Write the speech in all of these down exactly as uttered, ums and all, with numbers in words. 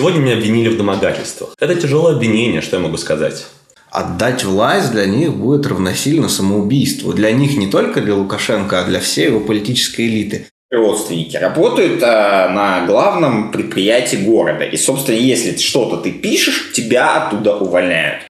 Сегодня меня обвинили в домогательствах. Это тяжелое обвинение, что я могу сказать? Отдать власть для них будет равносильно самоубийству. Для них, не только для Лукашенко, а для всей его политической элиты. Родственники работают а, на главном предприятии города. И, собственно, если что-то ты пишешь, тебя оттуда увольняют.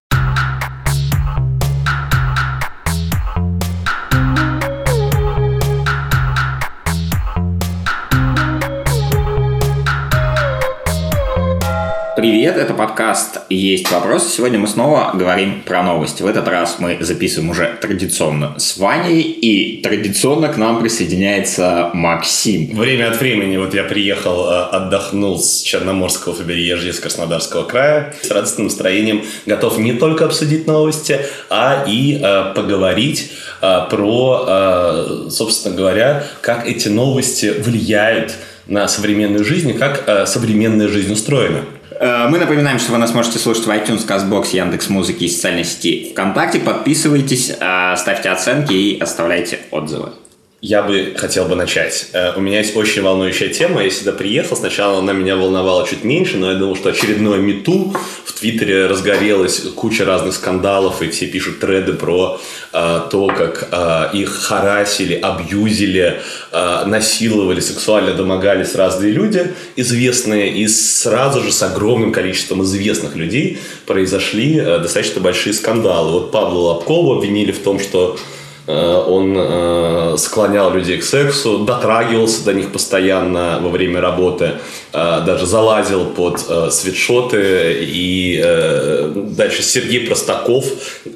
Привет, это подкаст «Есть вопросы». Сегодня мы снова говорим про новости. В этот раз мы записываем уже традиционно с Ваней, и традиционно к нам присоединяется Максим. Время от времени вот я приехал, отдохнул с Черноморского побережья, с Краснодарского края. С радостным настроением готов не только обсудить новости, а и э, поговорить э, про, э, собственно говоря, как эти новости влияют на современную жизнь и как э, современная жизнь устроена. Мы напоминаем, что вы нас можете слушать в iTunes, CastBox, Яндекс.Музыке и социальной сети ВКонтакте. Подписывайтесь, ставьте оценки и оставляйте отзывы. Я бы хотел бы начать. У меня есть очень волнующая тема. Я сюда приехал. Сначала она меня волновала чуть меньше, но я думал, что очередное MeToo. В Твиттере разгорелась куча разных скандалов, и все пишут треды про э, то, как э, их харасили, абьюзили, э, насиловали, сексуально домогались разные люди известные. И сразу же с огромным количеством известных людей произошли э, достаточно большие скандалы. Вот Павла Лобкова обвинили в том, что он склонял людей к сексу, дотрагивался до них постоянно во время работы, даже залазил под свитшоты. И дальше Сергей Простаков,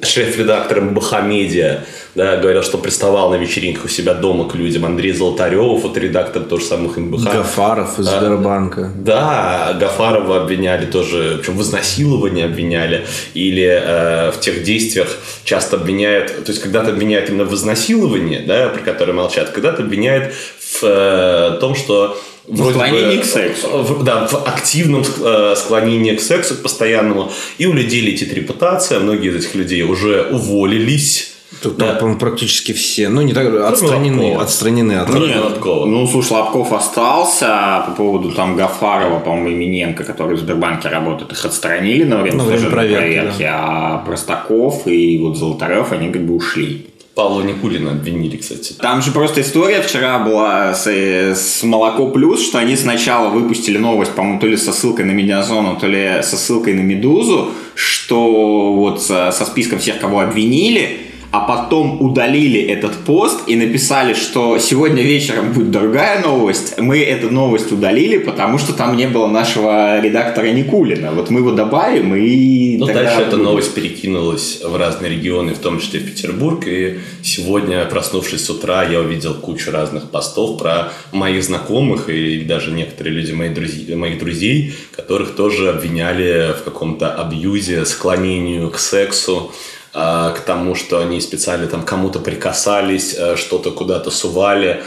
шеф-редактор МБХ Медиа, да, говорил, что приставал на вечеринках у себя дома к людям. Андрей Золотарев, фоторедактор тоже самых МБХ. Гафаров из Сбербанка. Да, Гафарова обвиняли тоже, причем в изнасиловании обвиняли, или э, в тех действиях часто обвиняют, то есть когда-то обвиняют именно в изнасиловании, да, про которое молчат, когда-то обвиняют в э, том, что в склонении к сексу. В, да, в активном э, склонении к сексу постоянному. И у людей летит репутация, многие из этих людей уже уволились. Тут, да. Там практически все, ну не так, отстранены, отстранены от Лобкова. Ну, слушай, Лобков остался. По поводу там Гафарова, по-моему, Имененко, который в Сбербанке работает, их отстранили на время, ну, проверки, проверки да. А Простаков и вот Золотарев, они как бы ушли. Павла Никулина обвинили, кстати. Там же просто история вчера была с, с «Молоко плюс», что они сначала выпустили новость, по-моему, то ли со ссылкой на «Медиазону», то ли со ссылкой на «Медузу», что вот со, со списком всех, кого обвинили, а потом удалили этот пост и написали, что сегодня вечером будет другая новость. Мы эту новость удалили, потому что там не было нашего редактора Никулина. Вот мы его добавим, и... Ну, дальше эта новость перекинулась в разные регионы, в том числе в Петербург. И сегодня, проснувшись с утра, я увидел кучу разных постов про моих знакомых и даже некоторые люди моих друзей, моих друзей, которых тоже обвиняли в каком-то абьюзе, склонению к сексу, к тому, что они специально там кому-то прикасались, что-то куда-то сували.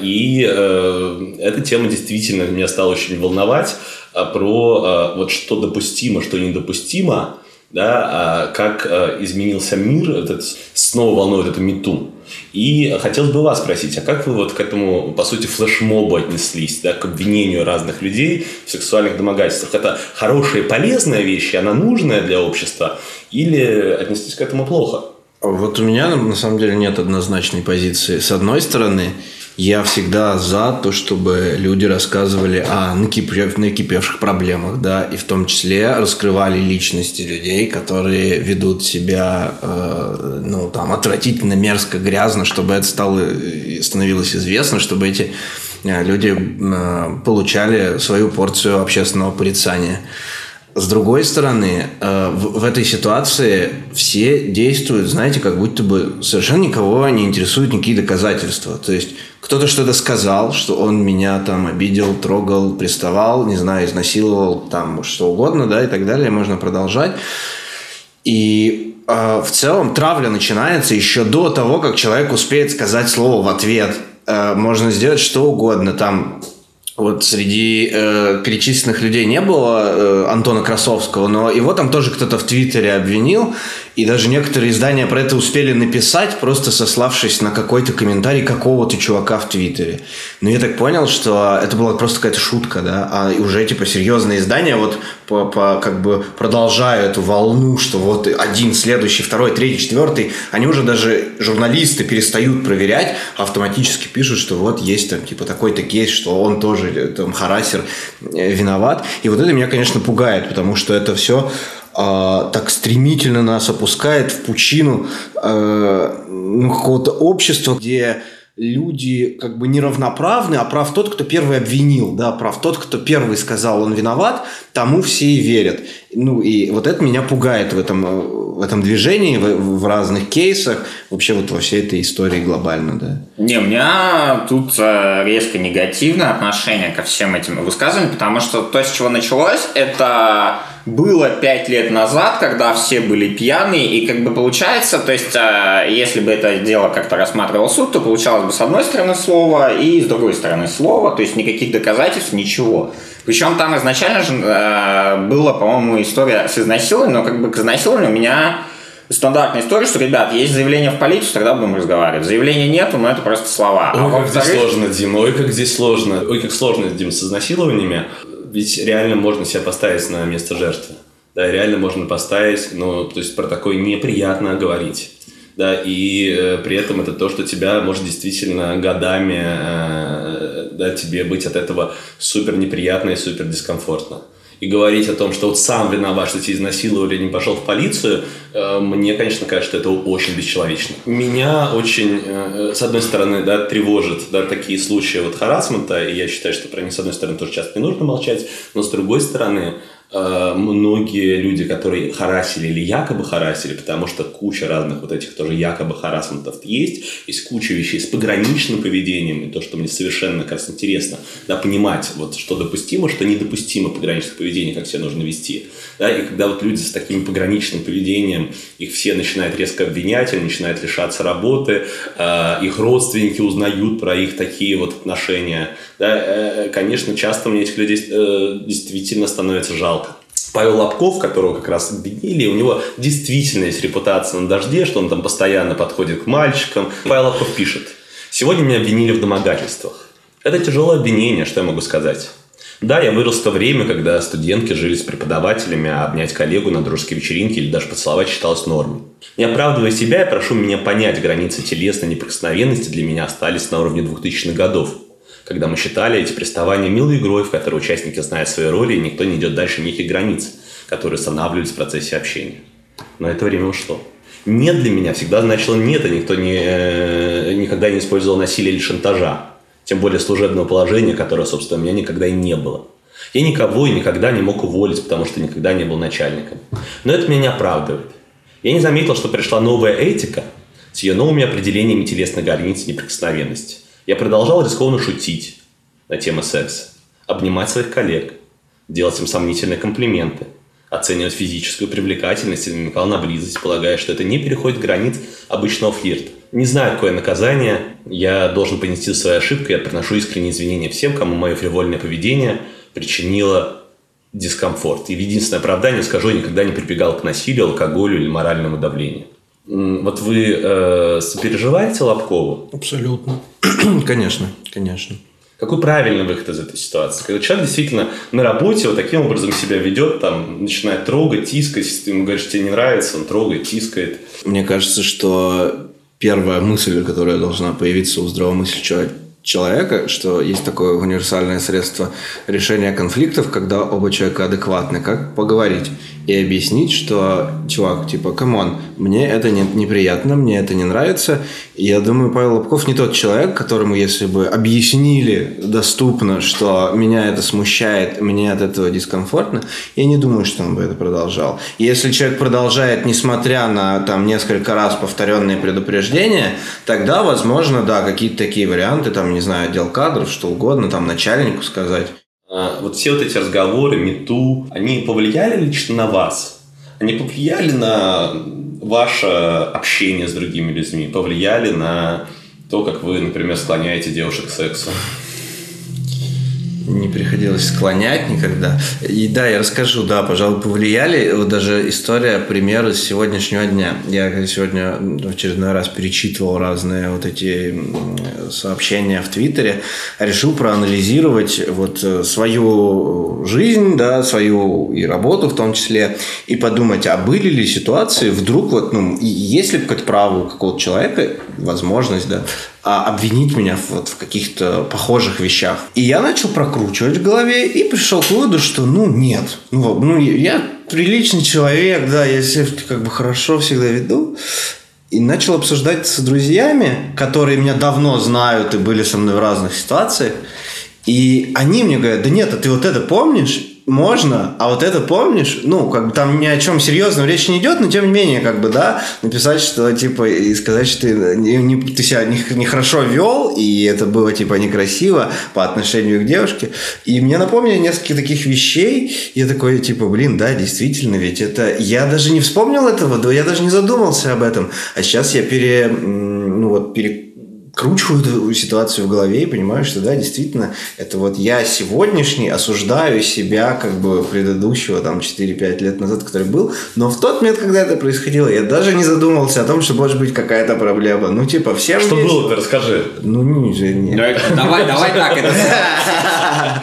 И эта тема действительно меня стала очень волновать про вот что допустимо, что недопустимо, да, как изменился мир. Этот, снова волнует это MeToo. И хотелось бы вас спросить, а как вы вот к этому, по сути, флешмобу отнеслись, да, к обвинению разных людей в сексуальных домогательствах? Это хорошая и полезная вещь, и она нужная для общества, или отнеслись к этому плохо? Вот у меня, на самом деле, нет однозначной позиции. С одной стороны, я всегда за то, чтобы люди рассказывали о накипевших проблемах, да, и в том числе раскрывали личности людей, которые ведут себя, э, ну, там, отвратительно, мерзко, грязно, чтобы это стало, становилось известно, чтобы эти люди э, получали свою порцию общественного порицания. С другой стороны, в этой ситуации все действуют, знаете, как будто бы совершенно никого не интересуют никакие доказательства. То есть кто-то что-то сказал, что он меня там обидел, трогал, приставал, не знаю, изнасиловал, там что угодно, да, и так далее. Можно продолжать. И в целом травля начинается еще до того, как человек успеет сказать слово в ответ. Можно сделать что угодно, там... Вот среди э, перечисленных людей не было э, Антона Красовского, но его там тоже кто-то в Твиттере обвинил. И даже некоторые издания про это успели написать, просто сославшись на какой-то комментарий какого-то чувака в Твиттере. Но я так понял, что это была просто какая-то шутка, да, а уже типа серьезные издания вот по, по, как бы продолжают эту волну, что вот один, следующий, второй, третий, четвертый, они уже даже журналисты перестают проверять, автоматически пишут, что вот есть там типа такой-то кейс, что он тоже там харассер виноват. И вот это меня, конечно, пугает, потому что это все... так стремительно нас опускает в пучину э, ну, какого-то общества, где люди как бы неравноправны, а прав тот, кто первый обвинил, да, прав тот, кто первый сказал, он виноват, тому все и верят. Ну, и вот это меня пугает в этом, в этом движении, в, в разных кейсах, вообще вот во всей этой истории глобально, да. Не, у меня тут резко негативное отношение ко всем этим высказываниям, потому что то, с чего началось, это... было пять лет назад, когда все были пьяные, и как бы получается, то есть, если бы это дело как-то рассматривал суд, то получалось бы с одной стороны слово и с другой стороны слово, то есть никаких доказательств, ничего. Причем там изначально же была, по-моему, история с изнасилованием, но как бы к изнасилованию у меня стандартная история, что, ребят, есть заявление в полицию, тогда будем разговаривать. Заявления нету, но это просто слова. Ой, а как здесь сложно, Дим, ой, как здесь сложно. Ой, как сложно, Дим, с изнасилованиями. Ведь реально можно себя поставить на место жертвы. Да, реально можно поставить, ну, то есть про такое неприятно говорить. Да, и э, при этом это то, что тебя может действительно годами, э, да, тебе быть от этого супер неприятно и супер дискомфортно. И говорить о том, что вот сам виноват, что тебя изнасиловали, не пошел в полицию, э, мне, конечно, кажется, что это очень бесчеловечно. Меня очень, э, с одной стороны, да, тревожит, да, такие случаи вот харассмента, и я считаю, что про них, с одной стороны, тоже часто не нужно молчать, но с другой стороны, э, многие люди, которые харассили или якобы харассили, потому что куча разных вот этих тоже якобы харассментов есть, есть куча вещей с пограничным поведением, и то, что мне совершенно, кажется, интересно, да, понимать, вот, что допустимо, что недопустимо пограничных поведений, как себя нужно вести. Да? И когда вот люди с таким пограничным поведением, их все начинают резко обвинять, они начинают лишаться работы, э, их родственники узнают про их такие вот отношения. Да? Э, конечно, часто мне этих людей э, действительно становится жалко. Павел Лобков, которого как раз обвинили, у него действительно есть репутация на Дожде, что он там постоянно подходит к мальчикам. Павел Лобков пишет: «Сегодня меня обвинили в домогательствах. Это тяжелое обвинение, что я могу сказать. Да, я вырос в то время, когда студентки жили с преподавателями, а обнять коллегу на дружеской вечеринке или даже поцеловать считалось нормой. Не оправдывая себя, я прошу меня понять, границы телесной неприкосновенности для меня остались на уровне двухтысячных годов, когда мы считали эти приставания милой игрой, в которой участники знают свои роли, и никто не идет дальше неких границ, которые устанавливались в процессе общения. Но это время ушло. Нет для меня всегда значило нет, и никто не, э, никогда не использовал насилие или шантажа. Тем более служебного положения, которое, собственно, у меня никогда и не было. Я никого и никогда не мог уволить, потому что никогда не был начальником. Но это меня не оправдывает. Я не заметил, что пришла новая этика с ее новыми определениями телесной границы неприкосновенности. Я продолжал рискованно шутить на темы секса, обнимать своих коллег, делать им сомнительные комплименты, оценивать физическую привлекательность и намекал на близость, полагая, что это не переходит границ обычного флирта. Не знаю, какое наказание я должен понести своей ошибкой, я приношу искренние извинения всем, кому мое фривольное поведение причинило дискомфорт. И в единственное оправдание скажу, я никогда не прибегал к насилию, алкоголю или моральному давлению». Вот вы э, сопереживаете Лобкову? Абсолютно. Конечно, конечно. Какой правильный выход из этой ситуации? Когда человек действительно на работе вот таким образом себя ведет, там, начинает трогать, тискать, если ты ему говоришь, тебе не нравится, он трогает, тискает. Мне кажется, что первая мысль, которая должна появиться у здравомыслящего человека, что есть такое универсальное средство решения конфликтов, когда оба человека адекватны, как поговорить и объяснить, что, чувак, типа, камон, мне это не, неприятно, мне это не нравится. И я думаю, Павел Лобков не тот человек, которому, если бы объяснили доступно, что меня это смущает, мне от этого дискомфортно, я не думаю, что он бы это продолжал. Если человек продолжает, несмотря на там несколько раз повторенные предупреждения, тогда, возможно, да, какие-то такие варианты, там, не знаю, отдел кадров, что угодно, там, начальнику сказать. Вот все вот эти разговоры, MeToo, они повлияли лично на вас? Они повлияли на ваше общение с другими людьми? Повлияли на то, как вы, например, склоняете девушек к сексу? не приходилось склонять никогда. И да, я расскажу, да, пожалуй, повлияли. Вот даже история, примеры с сегодняшнего дня. Я сегодня в очередной раз перечитывал разные вот эти сообщения в Твиттере. Решил проанализировать вот свою жизнь, да, свою и работу в том числе, и подумать, а были ли ситуации вдруг, вот, ну, есть ли как-то право у какого-то человека, возможность, да, обвинить меня вот в каких-то похожих вещах. И я начал прокручивать в голове и пришел к выводу, что ну нет. Ну, ну я приличный человек, да, я себя как бы хорошо всегда веду. И начал обсуждать с друзьями, которые меня давно знают и были со мной в разных ситуациях. И они мне говорят, да нет, а ты вот это помнишь? Можно, а вот это помнишь? Ну, как бы там ни о чем серьезном речь не идет, но тем не менее, как бы, да, написать, что, типа, и сказать, что ты, не, не, ты себя нехорошо вел, и это было, типа, некрасиво по отношению к девушке. И мне напомнили несколько таких вещей. Я такой, типа, блин, да, действительно, ведь это... Я даже не вспомнил этого, да, я даже не задумался об этом. А сейчас я пере... Ну, вот, пере... кручу эту ситуацию в голове и понимаю, что да, действительно, это вот я сегодняшний осуждаю себя как бы предыдущего там четыре-пять лет назад, который был, но в тот момент, когда это происходило, я даже не задумывался о том, что может быть какая-то проблема. Ну, типа, всем... Что есть... было-то, расскажи. Ну, ниже, нет. Давай, давай так, это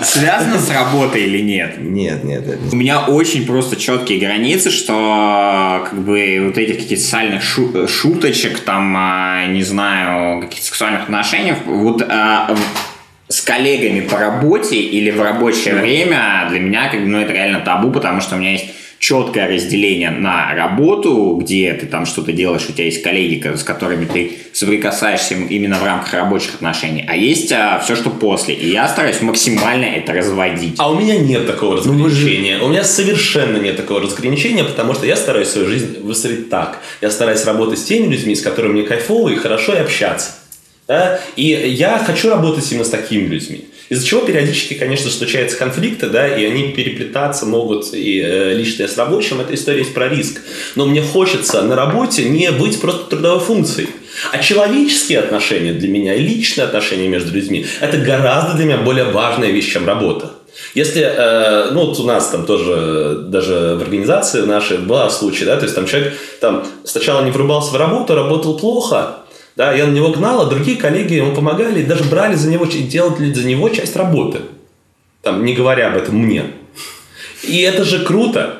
связано с работой или нет? Нет, нет. У меня очень просто четкие границы, что как бы вот этих каких-то сальных шуточек, там, не знаю, каких-то сексуальных отношениях, вот а, с коллегами по работе или в рабочее время для меня как бы, ну, это реально табу, потому что у меня есть четкое разделение на работу, где ты там что-то делаешь, у тебя есть коллеги, с которыми ты соприкасаешься именно в рамках рабочих отношений, а есть а, все, что после. И я стараюсь максимально это разводить. А у меня нет такого разграничения. Ну, же... У меня совершенно нет такого разграничения, потому что я стараюсь свою жизнь выстроить так. Я стараюсь работать с теми людьми, с которыми мне кайфово и хорошо и общаться. Да? И я хочу работать именно с такими людьми. Из-за чего периодически, конечно, случаются конфликты, да, и они переплетаться могут, и э, личное с рабочим, эта история есть про риск. Но мне хочется на работе не быть просто трудовой функцией. А человеческие отношения для меня, и личные отношения между людьми, это гораздо для меня более важная вещь, чем работа. Если, э, ну, вот у нас там тоже, даже в организации нашей была случай, да, то есть там человек там сначала не врубался в работу, работал плохо, да, я на него гнал, а другие коллеги ему помогали и даже брали за него, делали за него часть работы, там, не говоря об этом мне. И это же круто,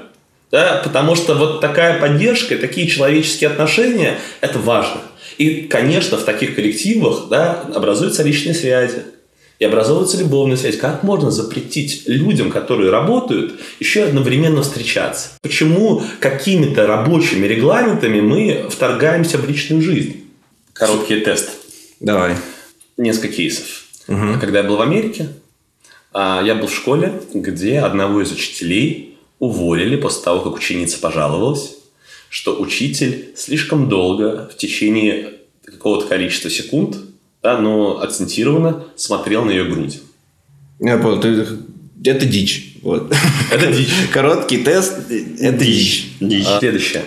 да, потому что вот такая поддержка, такие человеческие отношения – это важно. И, конечно, в таких коллективах, да, образуются личные связи и образовывается любовная связь. Как можно запретить людям, которые работают, еще одновременно встречаться? Почему какими-то рабочими регламентами мы вторгаемся в личную жизнь? Короткий тест. Давай. Несколько кейсов. Угу. Когда я был в Америке, я был в школе, где одного из учителей уволили после того, как ученица пожаловалась, что учитель слишком долго, в течение какого-то количества секунд, да, но акцентированно смотрел на ее грудь. Я понял, ты... это дичь. Вот. Это дичь. Короткий тест, это дичь. дичь. А, следующее.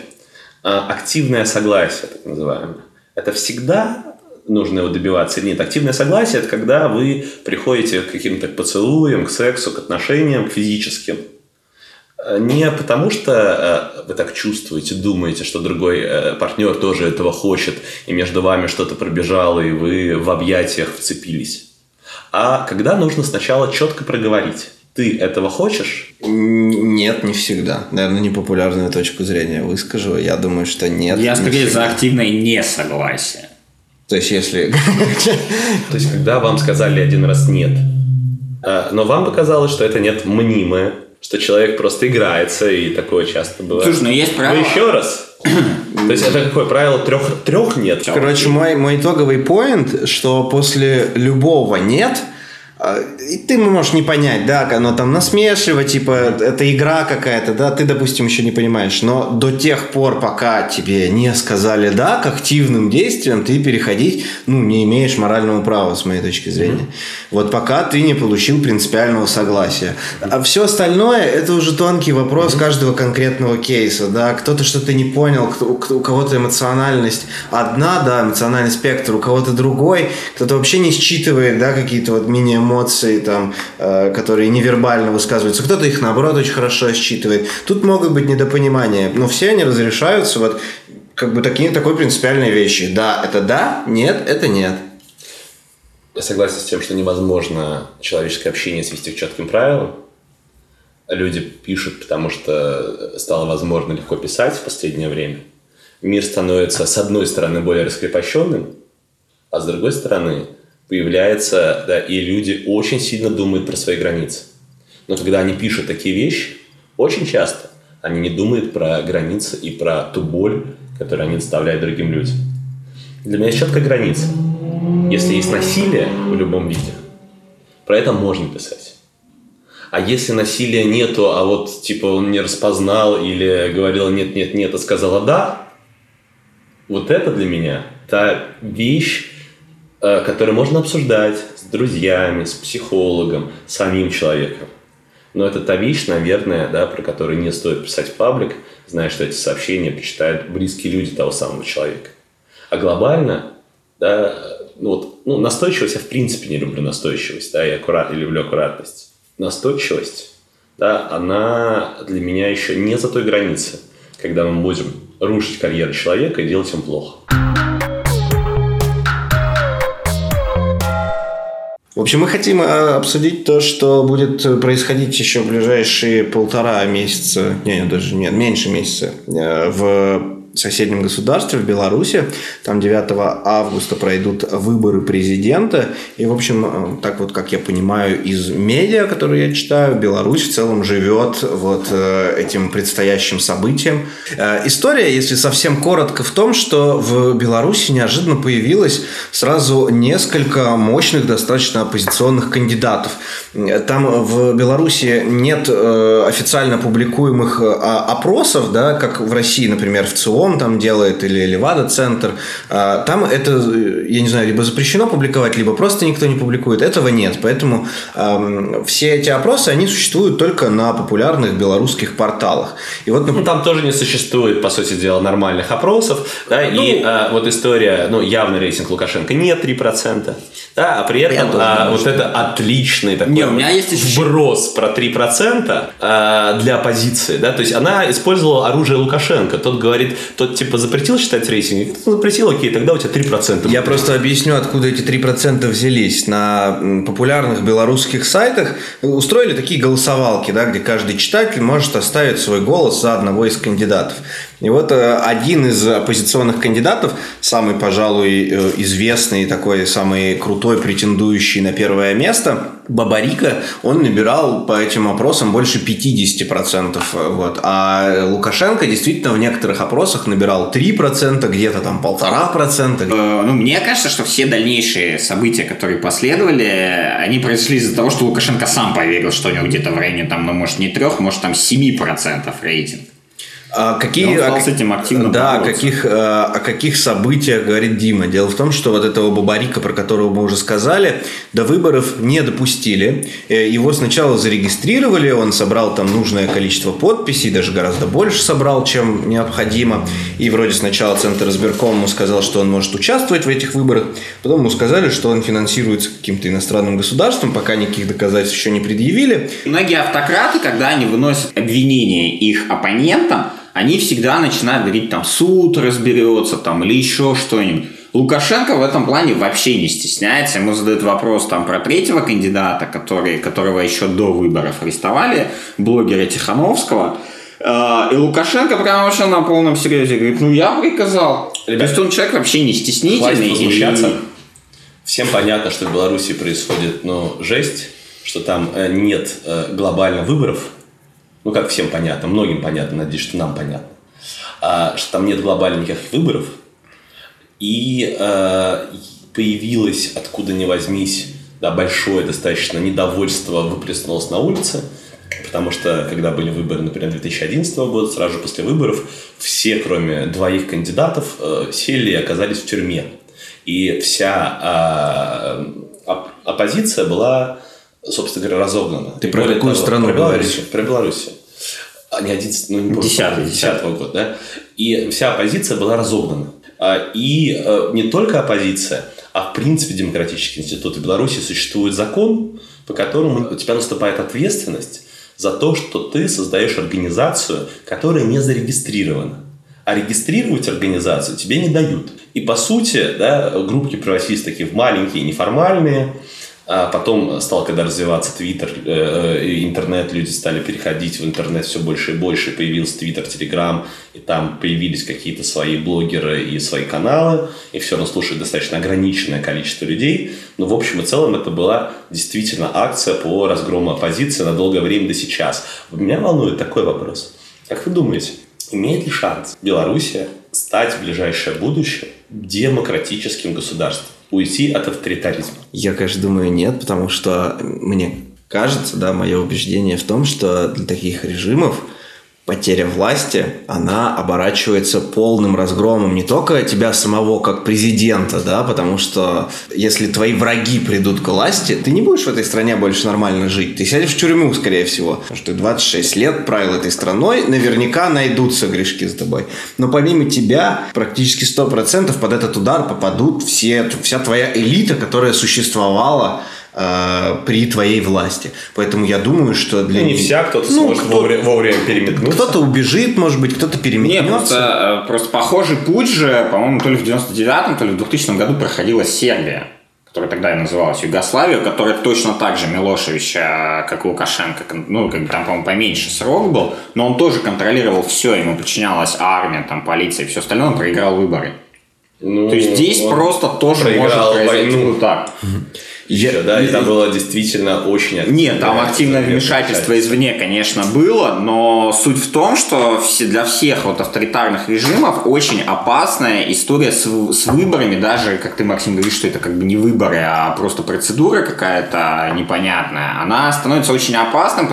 Активное согласие, так называемое. Это всегда нужно его добиваться или нет? Активное согласие – это когда вы приходите к каким-то поцелуям, к сексу, к отношениям, к физическим. Не потому, что вы так чувствуете, думаете, что другой партнер тоже этого хочет, и между вами что-то пробежало, и вы в объятиях вцепились. А когда нужно сначала четко проговорить. Ты этого хочешь? Нет, не всегда. Наверное, непопулярную точку зрения выскажу. Я думаю, что нет. Я скорее за активное несогласие. То есть, если... То есть, когда вам сказали один раз «нет», но вам показалось, что это «нет» мнимое, что человек просто играется, и такое часто бывает. Слушай, ну есть правило... Ну еще раз... То есть это какое правило? Трех, трех «нет». Короче, мой, мой итоговый поинт, что после любого «нет», и ты можешь не понять, да, оно там насмешливо, типа, это игра какая-то, да, ты, допустим, еще не понимаешь, но до тех пор, пока тебе не сказали «да», к активным действиям ты переходить, ну, не имеешь морального права, с моей точки зрения. Mm-hmm. Вот пока ты не получил принципиального согласия. Mm-hmm. А все остальное, это уже тонкий вопрос mm-hmm. каждого конкретного кейса, да, кто-то что-то не понял, кто, у кого-то эмоциональность одна, да, эмоциональный спектр, у кого-то другой, кто-то вообще не считывает, да, какие-то вот мини-эмоции, эмоции, там, э, которые невербально высказываются. Кто-то их, наоборот, очень хорошо считывает. Тут могут быть недопонимания, но все они разрешаются вот как бы такие, такой принципиальной вещи. Да, это да, нет, это нет. Я согласен с тем, что невозможно человеческое общение свести к четким правилам. Люди пишут, потому что стало возможно легко писать в последнее время. Мир становится, с одной стороны, более раскрепощенным, а с другой стороны, появляется, да, и люди очень сильно думают про свои границы. Но когда они пишут такие вещи, очень часто они не думают про границы и про ту боль, которую они доставляют другим людям. Для меня есть четкая граница. Если есть насилие в любом виде, про это можно писать. А если насилия нету, а вот типа он не распознал или говорил нет-нет-нет, а сказала да, вот это для меня та вещь, которую можно обсуждать с друзьями, с психологом, с самим человеком. Но это та вещь, наверное, да, про которую не стоит писать в паблик, зная, что эти сообщения почитают близкие люди того самого человека. А глобально, да, ну вот, ну, настойчивость, я в принципе не люблю настойчивость, да, я, аккурат, я люблю аккуратность. Настойчивость, да, она для меня еще не за той границей, когда мы будем рушить карьеру человека и делать им плохо. В общем, мы хотим обсудить то, что будет происходить еще в ближайшие полтора месяца, не, даже нет, меньше месяца, в соседнем государстве, в Беларуси. Там девятого августа пройдут выборы президента. И, в общем, так вот, как я понимаю, из медиа, которые я читаю, Беларусь в целом живет вот этим предстоящим событием. История, если совсем коротко, в том, что в Беларуси неожиданно появилось сразу несколько мощных, достаточно оппозиционных кандидатов. Там в Беларуси нет официально публикуемых опросов, да, как в России, например, в ЦО там делает, или Левада-центр. Там это, я не знаю, либо запрещено публиковать, либо просто никто не публикует. Этого нет. Поэтому э, все эти опросы, они существуют только на популярных белорусских порталах. И вот, например... ну, там тоже не существует, по сути дела, нормальных опросов. Да, ну, и э, вот история, ну, явный рейтинг Лукашенко не три процента. Да, а при этом а, думаю, вот это отличный такой не, у меня есть вброс про три процента э, для оппозиции. Да? То есть, она использовала оружие Лукашенко. Тот говорит, тот типа запретил считать рейтинги, кто запретил, окей, тогда у тебя три процента. Я просто объясню, откуда эти три процента взялись. На популярных белорусских сайтах устроили такие голосовалки, да, где каждый читатель может оставить свой голос за одного из кандидатов. И вот один из оппозиционных кандидатов, самый, пожалуй, известный, такой самый крутой, претендующий на первое место, Бабарико, он набирал по этим опросам больше пятьдесят процентов. Вот. А Лукашенко действительно в некоторых опросах набирал три процента, где-то там полтора процента. Ну, мне кажется, что все дальнейшие события, которые последовали, они произошли из-за того, что Лукашенко сам поверил, что у него где-то в районе, там, ну, может, не трех, может, там семь процентов рейтинг. А какие, он, о, с этим активно да, каких, о каких событиях говорит Дима? Дело в том, что вот этого Бабарико, про которого мы уже сказали, до выборов не допустили. Его сначала зарегистрировали, он собрал там нужное количество подписей, даже гораздо больше собрал, чем необходимо. И вроде сначала Центр избирком ему сказал, что он может участвовать в этих выборах. Потом ему сказали, что он финансируется каким-то иностранным государством, пока никаких доказательств еще не предъявили. Многие автократы, когда они выносят обвинения их оппонентам, они всегда начинают говорить, там, суд разберется, там, или еще что-нибудь. Лукашенко в этом плане вообще не стесняется. Ему задают вопрос, там, про третьего кандидата, который, которого еще до выборов арестовали, блогера Тихановского. И Лукашенко прям вообще на полном серьезе говорит, ну, я приказал. Ребят, то есть, он человек вообще не стеснительный. Возмущаться. И... Всем понятно, что в Беларуси происходит, ну, жесть, что там нет глобально выборов. Ну, как всем понятно, многим понятно, надеюсь, что нам понятно, а, что там нет глобально никаких выборов. И а, появилось, откуда ни возьмись, да, большое достаточно недовольство выплеснулось на улице, потому что, когда были выборы, например, две тысячи одиннадцатого года, сразу же после выборов, все, кроме двоих кандидатов, сели и оказались в тюрьме. И вся а, оп- оппозиция была... собственно говоря, разогнана. Ты и про какую того, страну про говоришь? Про Беларусь. Не одиннадцать, ну не десятого года, да? И вся оппозиция была разогнана. И не только оппозиция, А в принципе демократические институты Беларуси существует закон, по которому у тебя наступает ответственность за то, что ты создаешь организацию, которая не зарегистрирована. А регистрировать организацию тебе не дают. И по сути, да, группки превратились такие в маленькие, неформальные. А потом стал, когда развиваться Твиттер, э, интернет, люди стали переходить в интернет все больше и больше. Появился Твиттер, Телеграм, и там появились какие-то свои блогеры и свои каналы. И все равно слушает достаточно ограниченное количество людей. Но в общем и целом это была действительно акция по разгрому оппозиции на долгое время до сейчас. Меня волнует такой вопрос. Как вы думаете, имеет ли шанс Белоруссия стать в ближайшее будущее демократическим государством? Уйти от авторитаризма? Я, конечно, думаю, нет, потому что мне кажется, да, мое убеждение в том, что для таких режимов потеря власти, она оборачивается полным разгромом не только тебя самого как президента, да, потому что если твои враги придут к власти, ты не будешь в этой стране больше нормально жить. Ты сядешь в тюрьму, скорее всего. Потому что ты двадцать шесть лет правил этой страной, наверняка найдутся грешки за тобой. Но помимо тебя, практически сто процентов под этот удар попадут все, вся твоя элита, которая существовала при твоей власти. Поэтому я думаю, что для... Ну, не вся, кто-то ну, сможет кто... вовремя, вовремя переметнуться. Кто-то убежит, может быть, кто-то переметнется. Нет, просто, просто похожий путь же, по-моему, то ли в девяносто девятом, то ли в двухтысячном году проходила Сербия, которая тогда и называлась Югославия, которая точно так же Милошевича, как и Лукашенко, ну, как бы там, по-моему, поменьше срок был, но он тоже контролировал все, ему подчинялась армия, там, полиция и все остальное, он проиграл выборы. Ну, то есть здесь просто тоже может произойти войну. Вот так. Еще, да, и там было действительно очень активно. Нет, там активное вмешательство извне, конечно, было, но суть в том, что для всех вот авторитарных режимов очень опасная история с, с выборами, даже, как ты, Максим, говоришь, что это как бы не выборы, а просто процедура какая-то непонятная, она становится очень опасной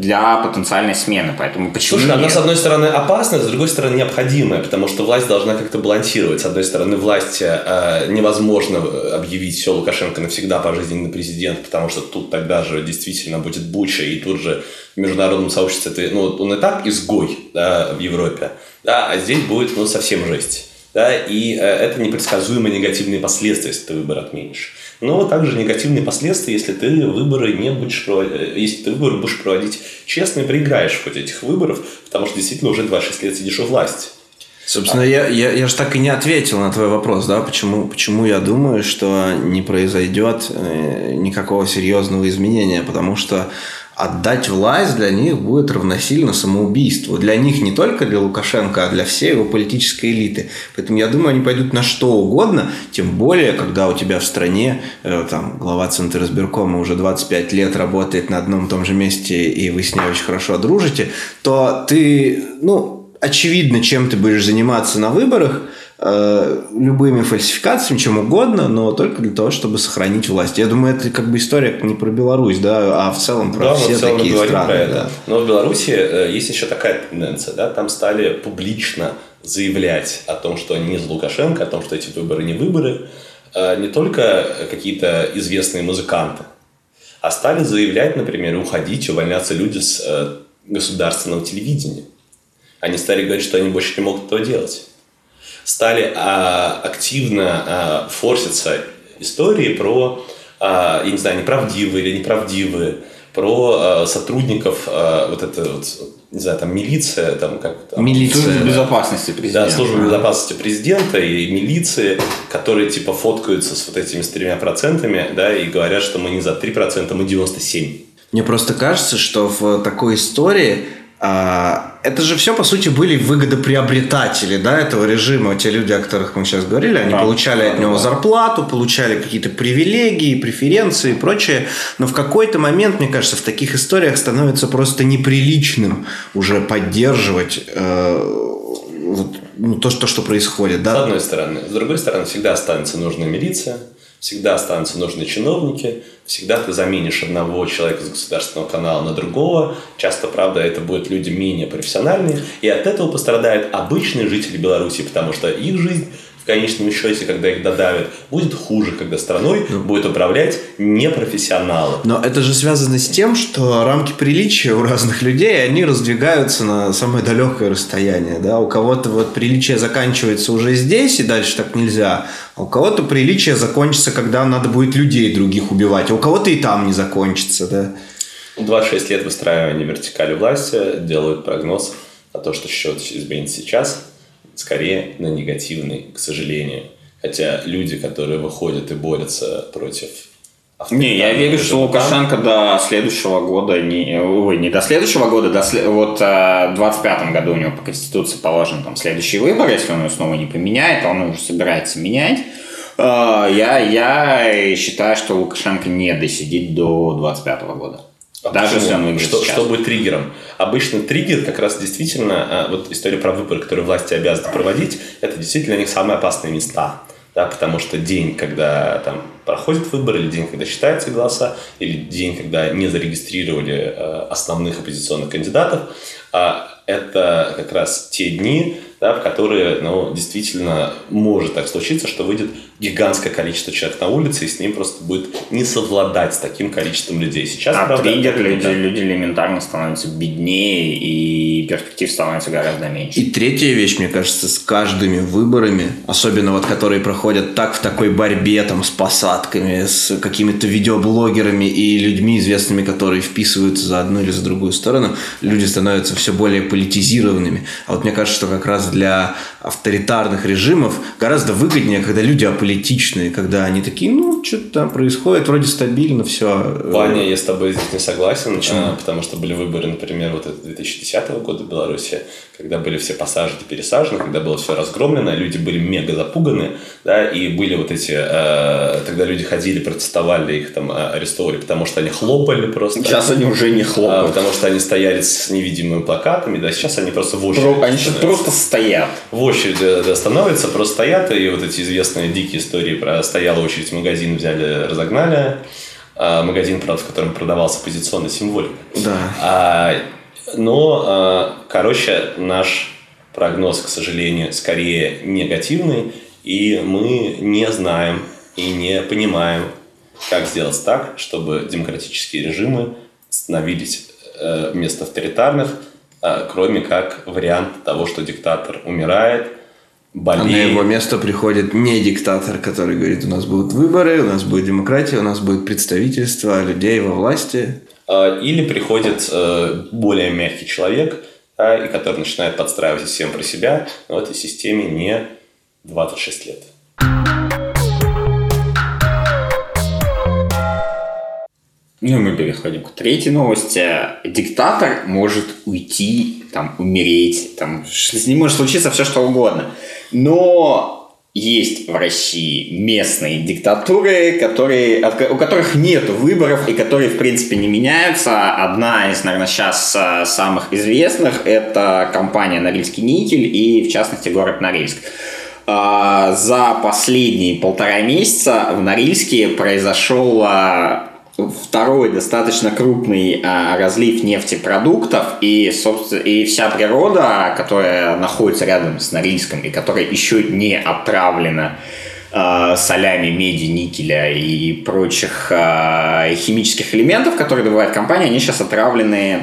для потенциальной смены, поэтому почему Слушай, нет? Она, с одной стороны, опасная, с другой стороны, необходимая, потому что власть должна как-то балансировать. С одной стороны, власть э, невозможно объявить все Лукашенко навсегда пожизненный президент, потому что тут тогда же действительно будет буча, и тут же в международном сообществе ты, ну, он и так изгой, да, в Европе, да, а здесь будет ну, совсем жесть. Да, и э, это непредсказуемые негативные последствия, если ты выбор отменишь. Но также негативные последствия, если ты выборы не будешь проводить, если ты выборы будешь проводить честно и проиграешь хоть этих выборов, потому что действительно уже двадцать шесть лет сидишь у власти. Собственно, а... я, я, я же так и не ответил на твой вопрос, да, почему, почему я думаю, что не произойдет никакого серьезного изменения, потому что отдать власть для них будет равносильно самоубийству. Для них не только для Лукашенко, а для всей его политической элиты. Поэтому я думаю, они пойдут на что угодно, тем более, когда у тебя в стране там, глава Центризбиркома уже двадцать пять лет работает на одном и том же месте, и вы с ней очень хорошо дружите, то ты, ну... Очевидно, чем ты будешь заниматься на выборах, э, любыми фальсификациями, чем угодно, но только для того, чтобы сохранить власть. Я думаю, это как бы история не про Беларусь, да, а в целом про да, все в целом такие страны. Про это. Да. Но в Беларуси э, есть еще такая тенденция, да, там стали публично заявлять о том, что они не за Лукашенко, о том, что эти выборы не выборы, э, не только какие-то известные музыканты, а стали заявлять, например, уходить, увольняться люди с э, государственного телевидения. Они стали говорить, что они больше не могут этого делать. Стали а, активно а, форситься истории про, а, я не знаю, неправдивые или неправдивые, про а, сотрудников, а, вот это вот, не знаю, там милиция, там как там, милиция, служба да. безопасности президента. Да, служба безопасности президента и милиции, которые типа фоткаются с вот этими с тремя процентами, да, и говорят, что мы не за три процента, мы девяносто семь. Мне просто кажется, что в такой истории... А, это же все, по сути, были выгодоприобретатели, да, этого режима. Те люди, о которых мы сейчас говорили, они да, получали да, от него да. зарплату, получали какие-то привилегии, преференции и прочее. Но в какой-то момент, мне кажется, в таких историях становится просто неприличным уже поддерживать э, вот, ну, то, что, что происходит. Да? С одной стороны. С другой стороны, всегда останется нужная милиция, всегда останутся нужные чиновники, всегда ты заменишь одного человека с государственного канала на другого. Часто, правда, это будут люди менее профессиональные. И от этого пострадают обычные жители Беларуси, потому что их жизнь в в конечном счете, когда их додавят, будет хуже, когда страной ну. будет управлять непрофессионалы. Но это же связано с тем, что рамки приличия у разных людей, они раздвигаются на самое далекое расстояние. Да? У кого-то вот приличие заканчивается уже здесь, и дальше так нельзя. А у кого-то приличие закончится, когда надо будет людей других убивать. А у кого-то и там не закончится. Да? двадцать шесть лет выстраивания вертикали власти делают прогноз о том, что счет изменится сейчас, скорее на негативный, к сожалению. Хотя люди, которые выходят и борются против... Не, я верю, что Лукашенко до следующего года, не, ой, не до следующего года, до, вот в двадцать пятом году у него по Конституции положен там следующий выбор, если он его снова не поменяет, он уже собирается менять. Я, я считаю, что Лукашенко не досидит до двадцать пятого года. Даже если он что, что будет триггером? Обычно триггер как раз действительно, вот история про выборы, которые власти обязаны проводить, это действительно для них самые опасные места. Да, потому что день, когда там проходят выборы, или день, когда считаются голоса, или день, когда не зарегистрировали э, основных оппозиционных кандидатов, э, это как раз те дни, да, в которые ну, действительно может так случиться, что выйдет гигантское количество человек на улице, и с ним просто будет не совладать с таким количеством людей. Сейчас, а правда, триггер, люди, да. люди элементарно становятся беднее, и перспектив становится гораздо меньше. И третья вещь, мне кажется, с каждыми выборами, особенно вот которые проходят так в такой борьбе там, с посадками, с какими-то видеоблогерами и людьми известными, которые вписываются за одну или за другую сторону, люди становятся все более политизированными. А вот мне кажется, что как раз для авторитарных режимов гораздо выгоднее, когда люди аполитичные, когда они такие, ну, что-то там происходит, вроде стабильно, все. Ваня, я с тобой здесь не согласен, а, потому что были выборы, например, вот это две тысячи десятого года в Беларуси, когда были все посажены, пересажены, когда было все разгромлено, люди были мега запуганы, да, и были вот эти, э, тогда люди ходили, протестовали, их там арестовывали, потому что они хлопали просто. Сейчас они уже не хлопают. А, потому что они стояли с невидимыми плакатами, да, сейчас они просто в очередь. Они сейчас просто стоят. В очереди да, становятся, просто стоят, и вот эти известные дикие истории про стояла очередь в магазин, взяли, разогнали. А, магазин, правда, в котором продавался оппозиционная символика. Да. А, но, а, короче, наш прогноз, к сожалению, скорее негативный, и мы не знаем и не понимаем, как сделать так, чтобы демократические режимы становились э, вместо авторитарных, кроме как вариант того, что диктатор умирает, болеет. А на его место приходит не диктатор, который говорит, у нас будут выборы, у нас будет демократия, у нас будет представительство людей во власти. Или приходит более мягкий человек, и который начинает подстраивать всем про себя, но этой системе не двадцать шесть лет. Ну, мы переходим к третьей новости. Диктатор может уйти, там, умереть, там, с ним может случиться все, что угодно. Но есть в России местные диктатуры, которые, от, у которых нет выборов и которые, в принципе, не меняются. Одна из, наверное, сейчас самых известных – это компания «Норильский никель» и, в частности, город Норильск. За последние полтора месяца в Норильске произошел... Второй достаточно крупный а, разлив нефтепродуктов, и, собственно, и вся природа, которая находится рядом с Норильском и которая еще не отравлена а, солями меди, никеля и прочих а, химических элементов, которые добывает компания, они сейчас отравлены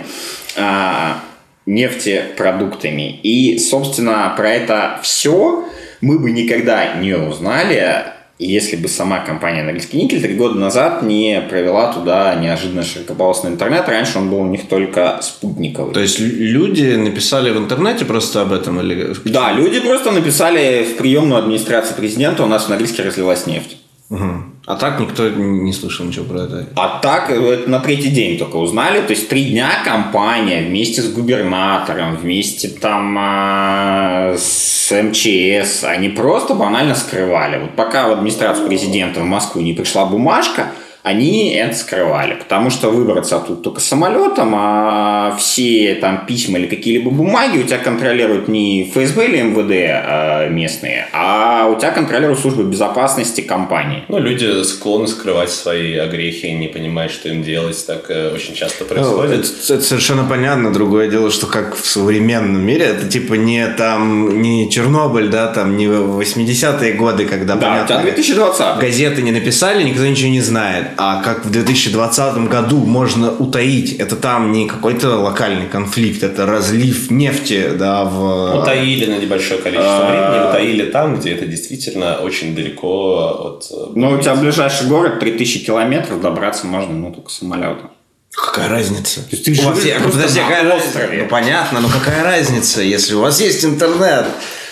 а, нефтепродуктами. И, собственно, про это все мы бы никогда не узнали, если бы сама компания «Норильский никель» три года назад не провела туда неожиданно широкополосный интернет. Раньше он был у них только спутниковый. То есть люди написали в интернете просто об этом? Или... Да, люди просто написали в приемную администрации президента, у нас в Норильске разлилась нефть. Угу. А так никто не слышал ничего про это? А так это на третий день только узнали. То есть три дня компания вместе с губернатором, вместе там а, с эм че эс, они просто банально скрывали. Вот пока в администрацию президента в Москву не пришла бумажка, они это скрывали, потому что выбраться оттуда только самолетом, а все там письма или какие-либо бумаги у тебя контролируют не эф эс бэ или эм вэ дэ местные, а у тебя контролируют службы безопасности компании. Ну, люди склонны скрывать свои огрехи и не понимают, что им делать, так очень часто происходит. Это, это совершенно понятно. Другое дело, что как в современном мире, это типа не там, не Чернобыль, да, там не восьмидесятые годы, когда, да, понятно, две тысячи двадцатый газеты не написали, никто ничего не знает. А как в две тысячи двадцатом году можно утаить? Это там не какой-то локальный конфликт, это разлив нефти, да, в... Утаили на небольшое количество времени, утаили там, где это действительно очень далеко от... Ну, у тебя ближайший город, три тысячи километров, добраться можно, ну, только самолетом. Какая разница? То есть ты живешь просто на острове. Ну, понятно, но какая разница, если у вас есть интернет?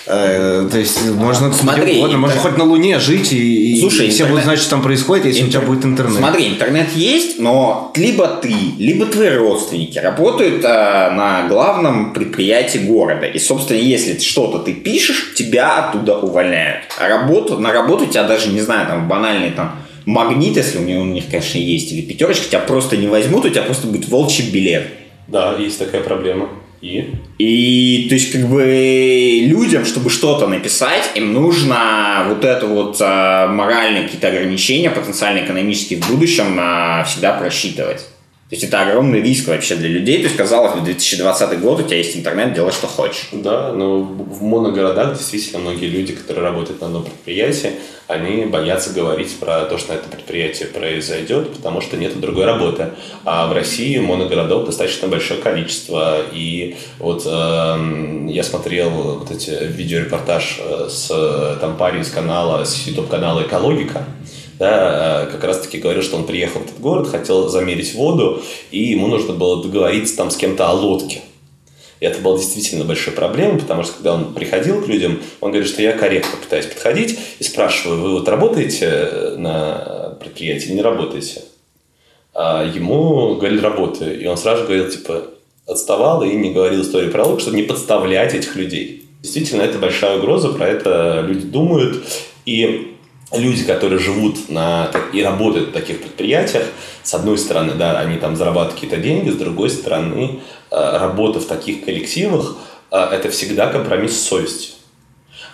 Э, то есть можно, смотри, угодно, можно хоть на Луне жить, и, слушай, и все интернет... будут знать, что там происходит, если Интер... у тебя будет интернет. Смотри, интернет есть, но либо ты, либо твои родственники работают э, на главном предприятии города. И, собственно, если что-то ты пишешь, тебя оттуда увольняют. А работу, на работу тебя даже, не знаю, там банальный там Магнит, если у них, у них, конечно, есть, или Пятерочка, тебя просто не возьмут, у тебя просто будет волчий билет. Да, есть такая проблема. И? И, то есть, как бы, людям, чтобы что-то написать, им нужно вот это вот а, моральные какие-то ограничения, потенциально экономические в будущем а, всегда просчитывать. То есть, это огромный риск вообще для людей. То есть, казалось бы, две тысячи двадцатый год, у тебя есть интернет, делай, что хочешь. Да, но в моногородах действительно многие люди, которые работают на одном предприятии, они боятся говорить про то, что на этом предприятии произойдет, потому что нет другой работы. А в России моногородов достаточно большое количество. И вот э, я смотрел вот эти видеорепортаж с там, парень с канала, с YouTube-канала «Экологика», да, как раз-таки говорил, что он приехал в этот город, хотел замерить воду, и ему нужно было договориться там с кем-то о лодке. И это была действительно большая проблема, потому что, когда он приходил к людям, он говорит, что я корректно пытаюсь подходить и спрашиваю, вы вот работаете на предприятии или не работаете? А ему говорили, работаю. И он сразу же говорил, типа, отставал и не говорил историю про лодку, чтобы не подставлять этих людей. Действительно, это большая угроза, про это люди думают. И люди, которые живут на, и работают в таких предприятиях, с одной стороны, да, они там зарабатывают какие-то деньги, с другой стороны, работа в таких коллективах – это всегда компромисс с совестью.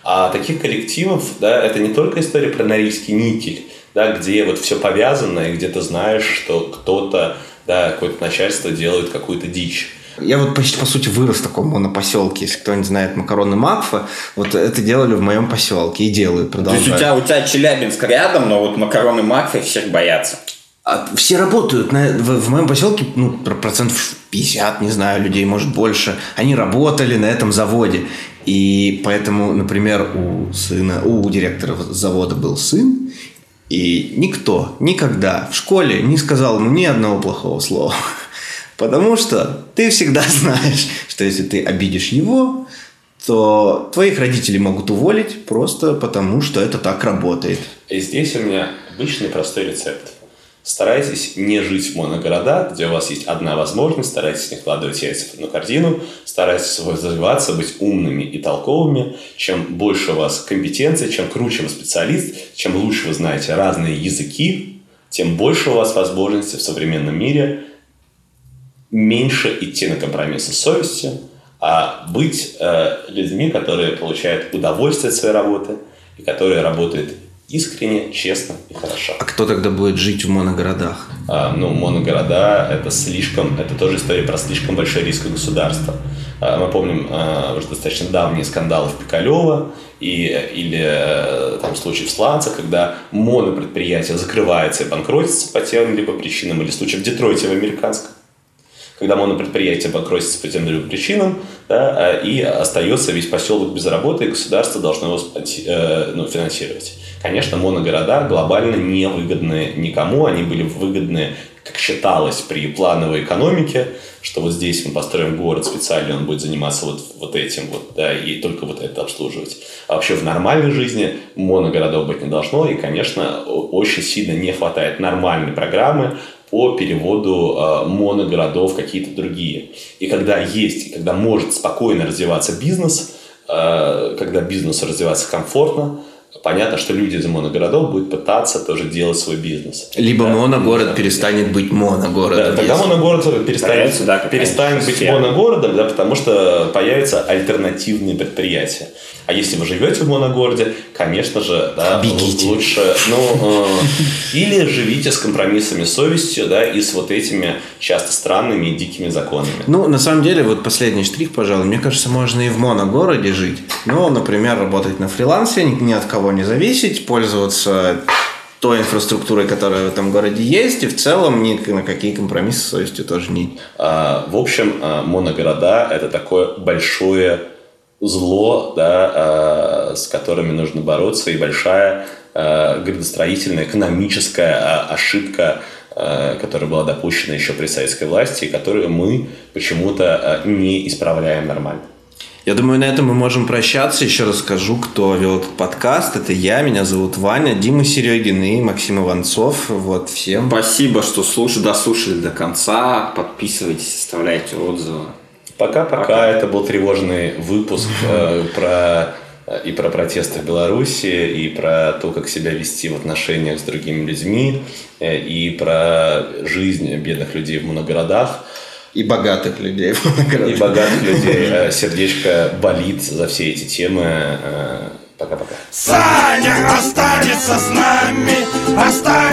А таких коллективов, да, это не только история про норильский никель, да, где вот все повязано и где ты знаешь, что кто-то, да, какое-то начальство делает какую-то дичь. Я вот почти, по сути, вырос в таком монопоселке. Если кто-нибудь знает макароны Макфа, вот это делали в моем поселке и делают, продолжают. То есть у тебя, у тебя Челябинск рядом, но вот макароны Макфа всех боятся. А все работают. На, в, в моем поселке, ну, процентов пятьдесят, не знаю, людей, может, больше. Они работали на этом заводе. И поэтому, например, у сына, у директора завода был сын. И никто никогда в школе не сказал ему ни одного плохого слова. Потому что ты всегда знаешь, что если ты обидишь его, то твоих родителей могут уволить просто потому, что это так работает. И здесь у меня обычный простой рецепт. Старайтесь не жить в моногородах, где у вас есть одна возможность, старайтесь не вкладывать яйца на корзину, старайтесь развиваться, быть умными и толковыми. Чем больше у вас компетенции, чем круче вы специалист, чем лучше вы знаете разные языки, тем больше у вас возможностей в современном мире меньше идти на компромиссы с совестью, а быть э, людьми, которые получают удовольствие от своей работы и которые работают искренне, честно и хорошо. А кто тогда будет жить в моногородах? А, ну, моногорода – это слишком, это тоже история про слишком большой риск государства. А, мы помним а, уже достаточно давние скандалы в Пикалево и, или там, случай в Сланце, когда монопредприятие закрывается и банкротится по тем либо причинам, или случай в Детройте в американском, когда монопредприятие банкротится по тем либо причинам, да, и остается весь поселок без работы, и государство должно его ну, финансировать. Конечно, моногорода глобально не выгодны никому, они были выгодны, как считалось, при плановой экономике, что вот здесь мы построим город специально, он будет заниматься вот, вот этим, вот, да, и только вот это обслуживать. А вообще в нормальной жизни моногородов быть не должно, и, конечно, очень сильно не хватает нормальной программы по переводу э, моногородов в какие-то другие. И когда есть, и когда может спокойно развиваться бизнес, э, когда бизнесу развиваться комфортно, понятно, что люди из моногородов будут пытаться тоже делать свой бизнес. Либо да, моногород да, перестанет да. быть моногородом. Да, тогда моногород перестанет, да, перестанет быть сфера. моногородом, да, потому что появятся альтернативные предприятия. А если вы живете в моногороде, конечно же, да, лучше... Ну, э, или живите с компромиссами совестью, да, и с вот этими часто странными и дикими законами. Ну, на самом деле, вот последний штрих, пожалуй. Мне кажется, можно и в моногороде жить. Ну, например, работать на фрилансе, ни от кого не зависеть, пользоваться той инфраструктурой, которая в этом городе есть, и в целом ни на какие компромиссы с совестью тоже не... В общем, моногорода – это такое большое зло, да, с которыми нужно бороться, и большая градостроительная экономическая ошибка, которая была допущена еще при советской власти, и которую мы почему-то не исправляем нормально. Я думаю, на этом мы можем прощаться. Еще раз скажу, кто вел этот подкаст. Это я, меня зовут Ваня, Дима Серегин и Максим Иванцов. Вот, всем спасибо, что слушали, дослушали до конца. Подписывайтесь, оставляйте отзывы. Пока-пока. Пока. Это был тревожный выпуск э, про, и про протесты в Беларуси, и про то, как себя вести в отношениях с другими людьми, э, и про жизнь бедных людей в моногородах. И богатых людей в моногородах. И богатых людей. Э, сердечко болит за все эти темы. Э, пока-пока. Саня останется с нами. Останется.